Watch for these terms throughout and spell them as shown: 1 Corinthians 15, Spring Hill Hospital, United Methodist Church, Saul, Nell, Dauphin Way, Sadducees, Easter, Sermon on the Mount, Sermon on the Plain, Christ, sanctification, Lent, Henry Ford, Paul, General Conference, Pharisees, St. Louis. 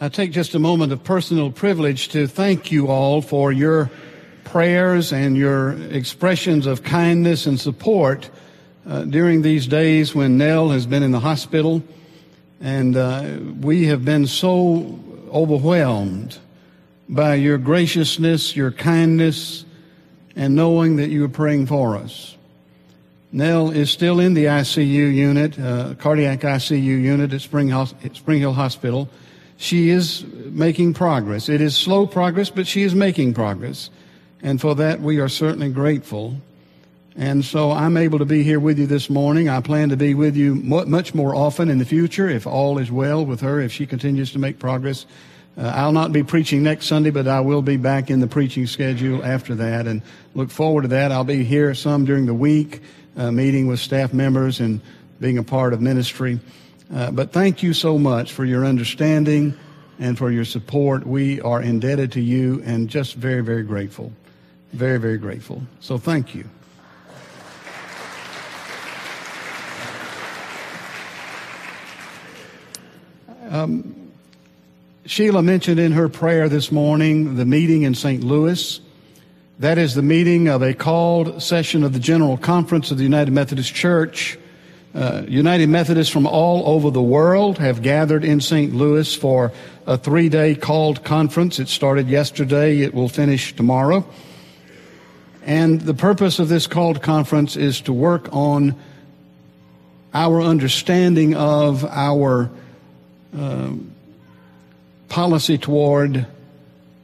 I take just a moment of personal privilege to thank you all for your prayers and your expressions of kindness and support during these days when Nell has been in the hospital. And we have been so overwhelmed by your graciousness, your kindness, and knowing that you are praying for us. Nell is still in the ICU unit, cardiac ICU unit at Spring Hill Hospital. She is making progress. It is slow progress, but she is making progress. And for that, we are certainly grateful. And so I'm able to be here with you this morning. I plan to be with you much more often in the future, if all is well with her, if she continues to make progress. I'll not be preaching next Sunday, but I will be back in the preaching schedule after that and look forward to that. I'll be here some during the week, meeting with staff members and being a part of ministry. But thank you so much for your understanding and for your support. We are indebted to you and just very, very grateful. Very, very grateful. So thank you. Sheila mentioned in her prayer this morning the meeting in St. Louis. That is the meeting of a called session of the General Conference of the United Methodist Church. United Methodists from all over the world have gathered in St. Louis for a 3-day called conference. It started yesterday. It will finish tomorrow. And the purpose of this called conference is to work on our understanding of our policy toward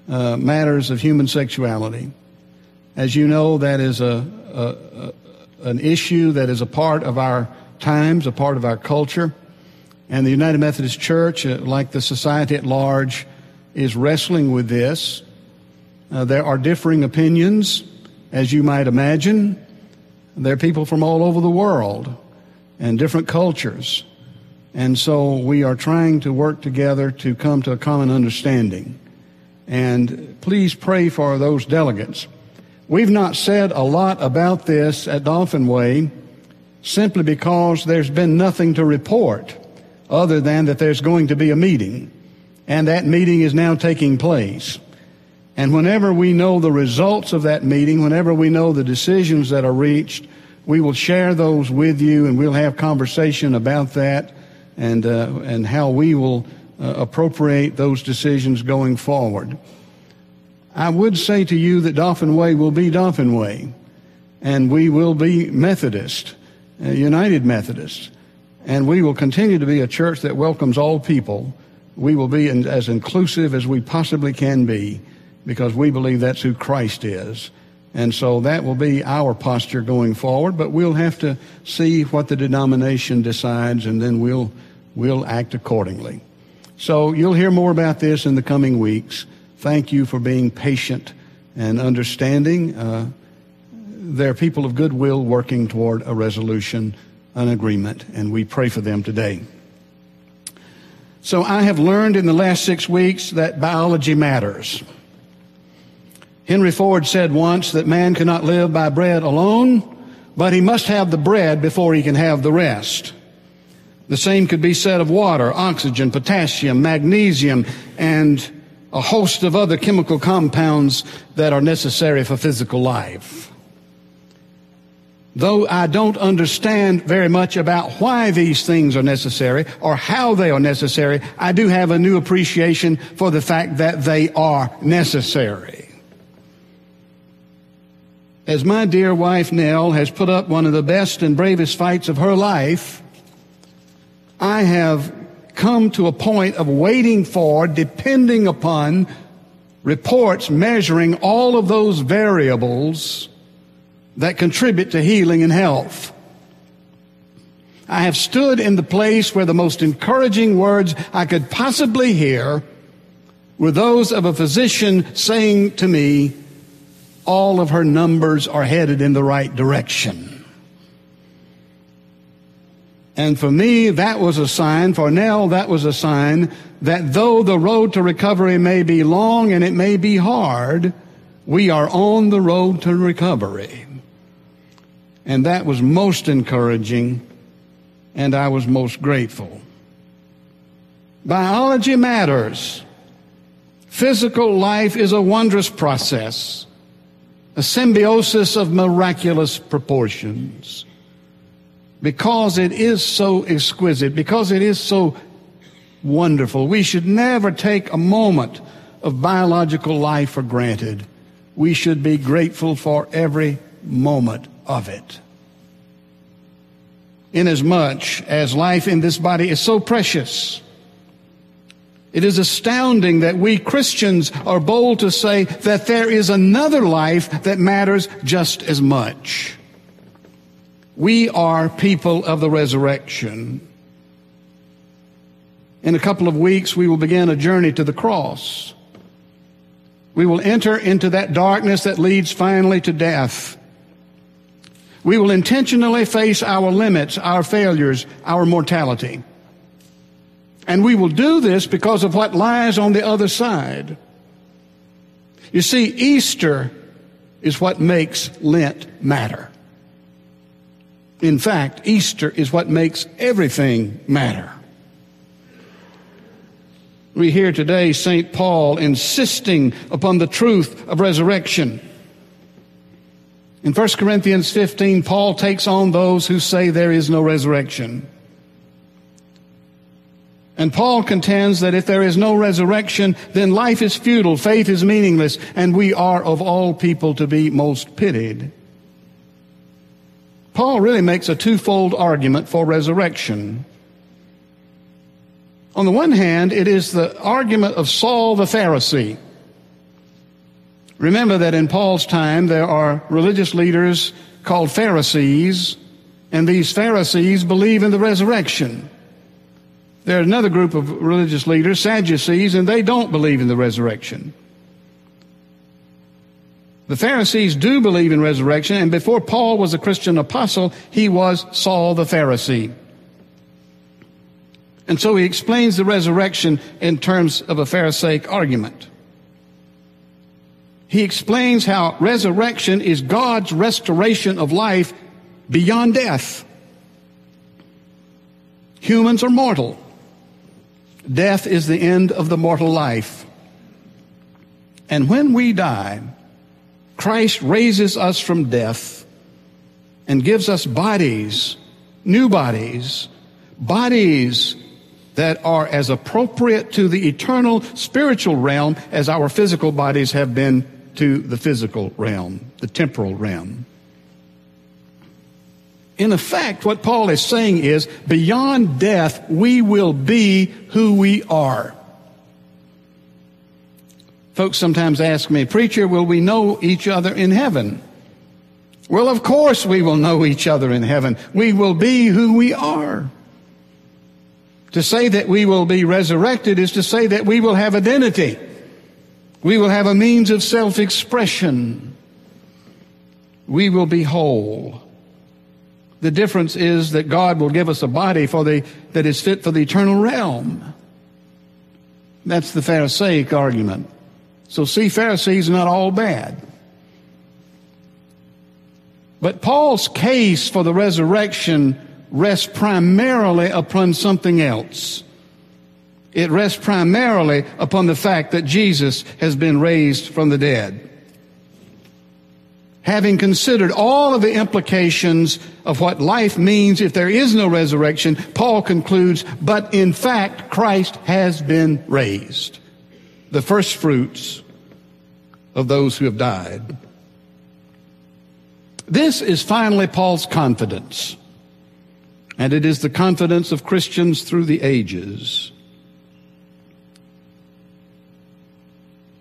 matters of human sexuality. As you know, that is an issue that is a part of our times, a part of our culture. And the United Methodist Church, like the society at large, is wrestling with this. There are differing opinions, as you might imagine. There are people from all over the world and different cultures. And so we are trying to work together to come to a common understanding. And please pray for those delegates. We've not said a lot about this at Dauphin Way simply because there's been nothing to report other than that there's going to be a meeting. And that meeting is now taking place. And whenever we know the results of that meeting, whenever we know the decisions that are reached, we will share those with you and we'll have conversation about that. And how we will appropriate those decisions going forward. I would say to you that Dauphin Way will be Dauphin Way, and we will be Methodist, United Methodist, and we will continue to be a church that welcomes all people. We will be as inclusive as we possibly can be because we believe that's who Christ is. And so that will be our posture going forward, but we'll have to see what the denomination decides, and then we'll act accordingly. So you'll hear more about this in the coming weeks. Thank you for being patient and understanding. There are people of goodwill working toward a resolution, an agreement, and we pray for them today. So I have learned in the last 6 weeks that biology matters. Henry Ford said once that man cannot live by bread alone, but he must have the bread before he can have the rest. The same could be said of water, oxygen, potassium, magnesium, and a host of other chemical compounds that are necessary for physical life. Though I don't understand very much about why these things are necessary or how they are necessary, I do have a new appreciation for the fact that they are necessary. As my dear wife, Nell, has put up one of the best and bravest fights of her life, I have come to a point of waiting for, depending upon, reports measuring all of those variables that contribute to healing and health. I have stood in the place where the most encouraging words I could possibly hear were those of a physician saying to me, all of her numbers are headed in the right direction. And for me, that was a sign, for Nell, that was a sign that though the road to recovery may be long and it may be hard, we are on the road to recovery. And that was most encouraging, and I was most grateful. Biology matters. Physical life is a wondrous process, a symbiosis of miraculous proportions. Because it is so exquisite, because it is so wonderful, we should never take a moment of biological life for granted. We should be grateful for every moment of it. Inasmuch as life in this body is so precious, it is astounding that we Christians are bold to say that there is another life that matters just as much. We are people of the resurrection. In a couple of weeks, we will begin a journey to the cross. We will enter into that darkness that leads finally to death. We will intentionally face our limits, our failures, our mortality. And we will do this because of what lies on the other side. You see, Easter is what makes Lent matter. In fact, Easter is what makes everything matter. We hear today St. Paul insisting upon the truth of resurrection. In 1 Corinthians 15, Paul takes on those who say there is no resurrection. And Paul contends that if there is no resurrection, then life is futile, faith is meaningless, and we are of all people to be most pitied. Paul really makes a twofold argument for resurrection. On the one hand, it is the argument of Saul the Pharisee. Remember that in Paul's time, there are religious leaders called Pharisees, and these Pharisees believe in the resurrection. There's another group of religious leaders, Sadducees, and they don't believe in the resurrection. The Pharisees do believe in resurrection, and before Paul was a Christian apostle, he was Saul the Pharisee. And so he explains the resurrection in terms of a Pharisaic argument. He explains how resurrection is God's restoration of life beyond death. Humans are mortal. Death is the end of the mortal life. And when we die, Christ raises us from death and gives us bodies, new bodies, bodies that are as appropriate to the eternal spiritual realm as our physical bodies have been to the physical realm, the temporal realm. In effect, what Paul is saying is, beyond death, we will be who we are. Folks sometimes ask me, "Preacher, will we know each other in heaven?" Well, of course we will know each other in heaven. We will be who we are. To say that we will be resurrected is to say that we will have identity. We will have a means of self-expression. We will be whole. The difference is that God will give us a body that is fit for the eternal realm. That's the Pharisaic argument. So see, Pharisees are not all bad. But Paul's case for the resurrection rests primarily upon something else. It rests primarily upon the fact that Jesus has been raised from the dead. Having considered all of the implications of what life means if there is no resurrection, Paul concludes, but in fact, Christ has been raised, the first fruits of those who have died. This is finally Paul's confidence, and it is the confidence of Christians through the ages.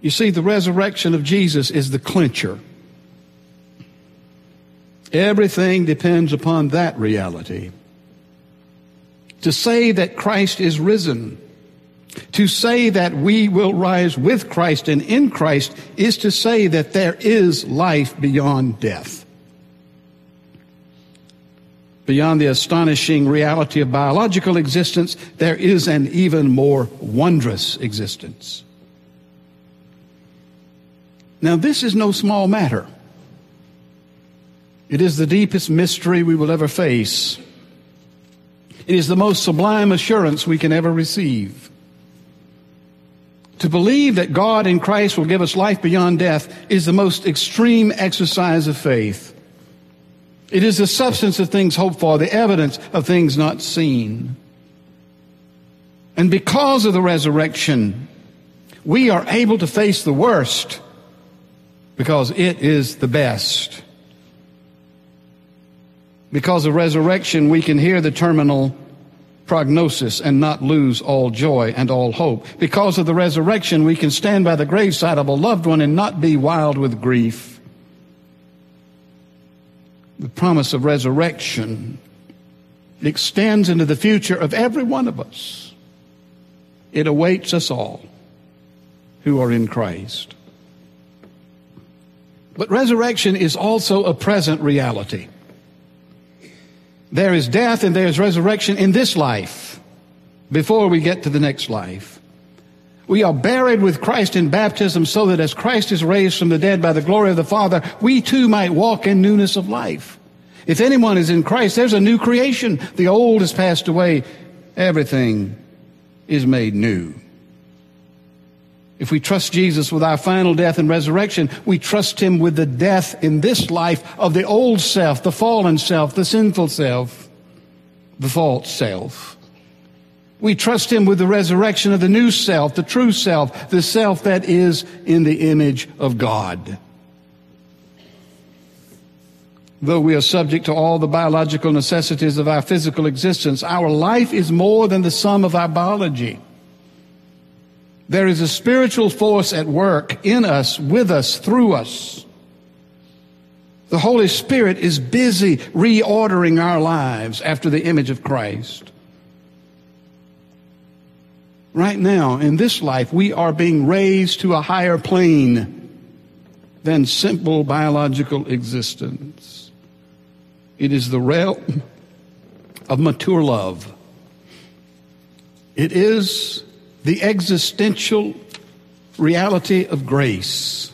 You see, the resurrection of Jesus is the clincher. Everything depends upon that reality. To say that Christ is risen, to say that we will rise with Christ and in Christ, is to say that there is life beyond death. Beyond the astonishing reality of biological existence, there is an even more wondrous existence. Now, this is no small matter. It is the deepest mystery we will ever face. It is the most sublime assurance we can ever receive. To believe that God in Christ will give us life beyond death is the most extreme exercise of faith. It is the substance of things hoped for, the evidence of things not seen. And because of the resurrection, we are able to face the worst because it is the best. Because of resurrection, we can hear the terminal prognosis and not lose all joy and all hope. Because of the resurrection, we can stand by the graveside of a loved one and not be wild with grief. The promise of resurrection extends into the future of every one of us. It awaits us all who are in Christ. But resurrection is also a present reality. There is death and there is resurrection in this life before we get to the next life. We are buried with Christ in baptism so that as Christ is raised from the dead by the glory of the Father, we too might walk in newness of life. If anyone is in Christ, there's a new creation. The old has passed away. Everything is made new. If we trust Jesus with our final death and resurrection, we trust him with the death in this life of the old self, the fallen self, the sinful self, the false self. We trust him with the resurrection of the new self, the true self, the self that is in the image of God. Though we are subject to all the biological necessities of our physical existence, our life is more than the sum of our biology. There is a spiritual force at work in us, with us, through us. The Holy Spirit is busy reordering our lives after the image of Christ. Right now, in this life, we are being raised to a higher plane than simple biological existence. It is the realm of mature love. It is the existential reality of grace.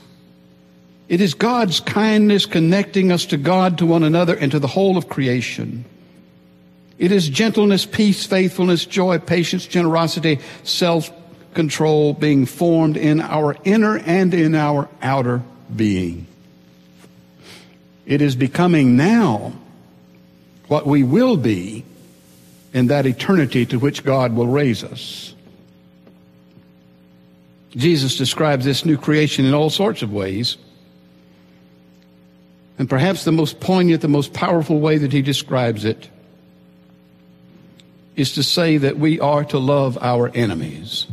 It is God's kindness connecting us to God, to one another, and to the whole of creation. It is gentleness, peace, faithfulness, joy, patience, generosity, self-control being formed in our inner and in our outer being. It is becoming now what we will be in that eternity to which God will raise us. Jesus describes this new creation in all sorts of ways. And perhaps the most poignant, the most powerful way that he describes it is to say that we are to love our enemies,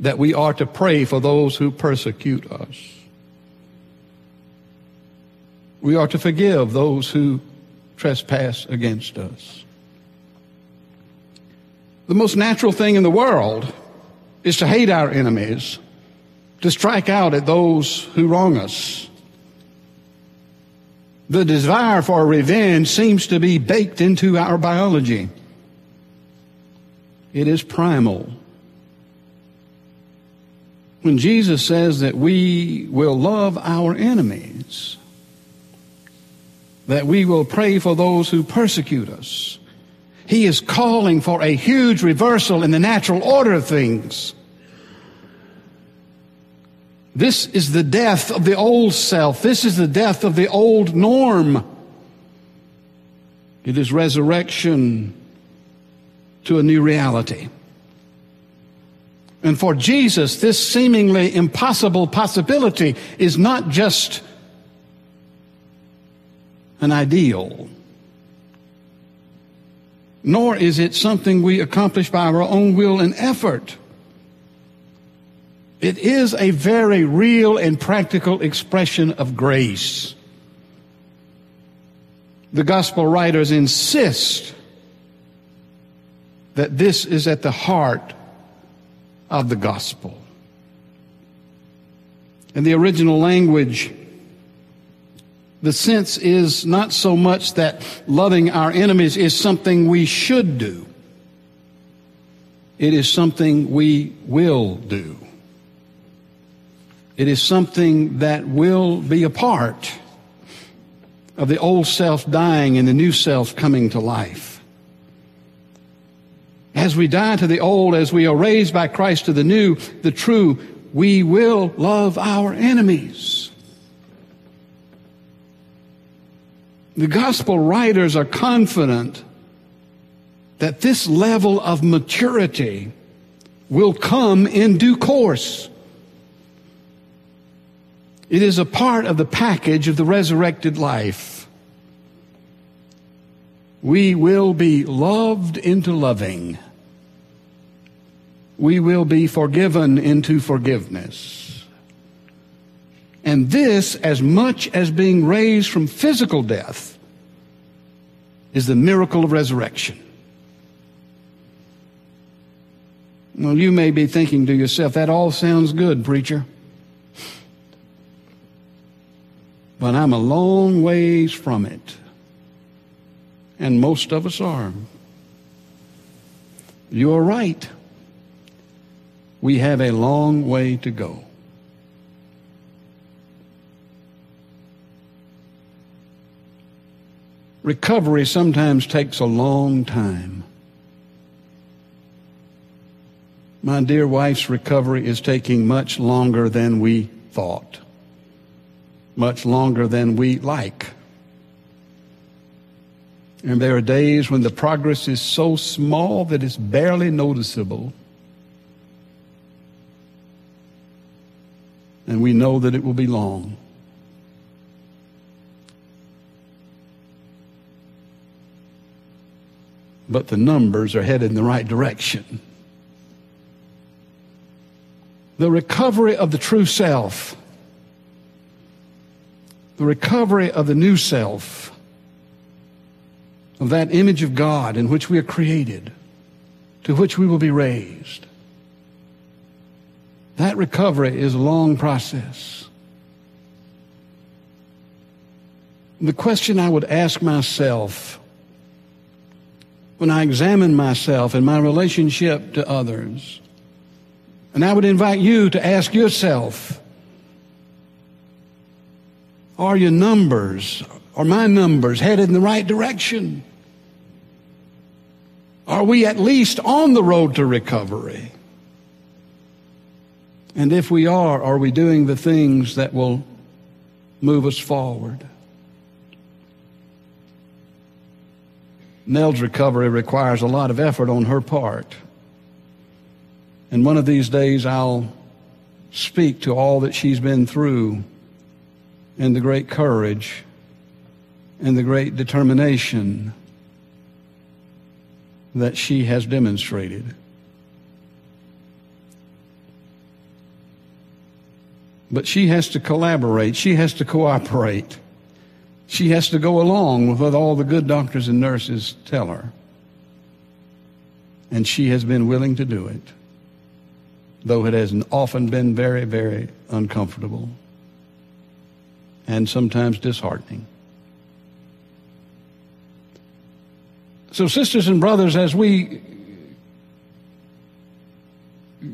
that we are to pray for those who persecute us. We are to forgive those who trespass against us. The most natural thing in the world is to hate our enemies, to strike out at those who wrong us. The desire for revenge seems to be baked into our biology. It is primal. When Jesus says that we will love our enemies, that we will pray for those who persecute us, he is calling for a huge reversal in the natural order of things. This is the death of the old self. This is the death of the old norm. It is resurrection to a new reality. And for Jesus, this seemingly impossible possibility is not just an ideal, nor is it something we accomplish by our own will and effort. It is a very real and practical expression of grace. The gospel writers insist that this is at the heart of the gospel. In the original language, the sense is not so much that loving our enemies is something we should do. It is something we will do. It is something that will be a part of the old self dying and the new self coming to life. as we die to the old, as we are raised by Christ to the new, the true, we will love our enemies. The gospel writers are confident that this level of maturity will come in due course. It is a part of the package of the resurrected life. We will be loved into loving. We will be forgiven into forgiveness. And this, as much as being raised from physical death, is the miracle of resurrection. Well, you may be thinking to yourself, that all sounds good, preacher. But I'm a long ways from it. And most of us are. You're right. We have a long way to go. Recovery sometimes takes a long time. My dear wife's recovery is taking much longer than we thought, much longer than we like. And there are days when the progress is so small that it's barely noticeable. And we know that it will be long. But the numbers are headed in the right direction. The recovery of the true self, the recovery of the new self, of that image of God in which we are created, to which we will be raised. That recovery is a long process. The question I would ask myself when I examine myself and my relationship to others, and I would invite you to ask yourself, are your numbers, are my numbers headed in the right direction? Are we at least on the road to recovery? And if we are we doing the things that will move us forward? Nell's recovery requires a lot of effort on her part. And one of these days I'll speak to all that she's been through and the great courage and the great determination that she has demonstrated. But she has to collaborate. She has to cooperate. She has to go along with what all the good doctors and nurses tell her. And she has been willing to do it, though it has often been very, very uncomfortable and sometimes disheartening. So, sisters and brothers, as we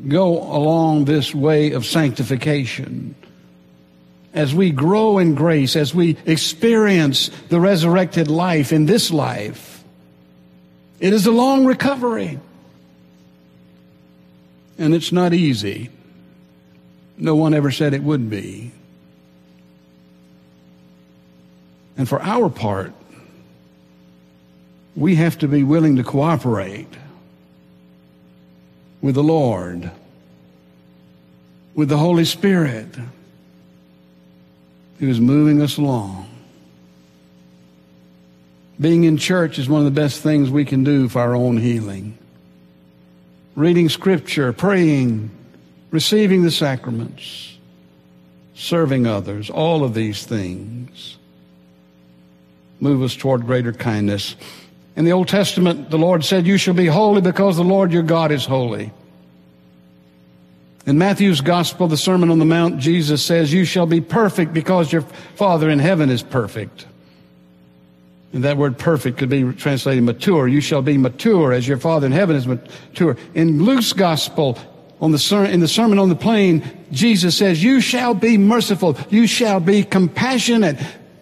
go along this way of sanctification, as we grow in grace, as we experience the resurrected life in this life, it is a long recovery. And it's not easy. No one ever said it would be. And for our part, we have to be willing to cooperate with the Lord, with the Holy Spirit, who is moving us along. Being in church is one of the best things we can do for our own healing. Reading Scripture, praying, receiving the sacraments, serving others, all of these things move us toward greater kindness. In the Old Testament, the Lord said, "You shall be holy because the Lord your God is holy." In Matthew's Gospel, the Sermon on the Mount, Jesus says, "You shall be perfect because your Father in heaven is perfect." And that word perfect could be translated mature. You shall be mature as your Father in heaven is mature. In Luke's Gospel, in the Sermon on the Plain, Jesus says, "You shall be merciful. You shall be compassionate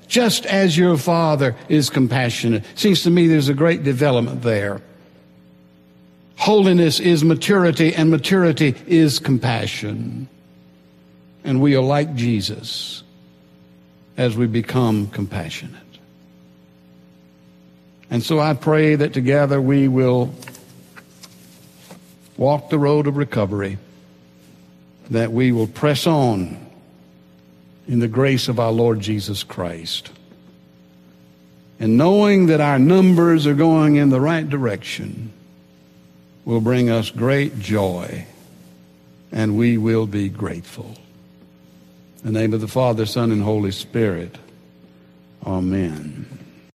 just as your Father is compassionate." Seems to me there's a great development there. Holiness is maturity, and maturity is compassion. And we are like Jesus as we become compassionate. And so I pray that together we will walk the road of recovery, that we will press on in the grace of our Lord Jesus Christ. And knowing that our numbers are going in the right direction will bring us great joy, and we will be grateful. In the name of the Father, Son, and Holy Spirit, amen.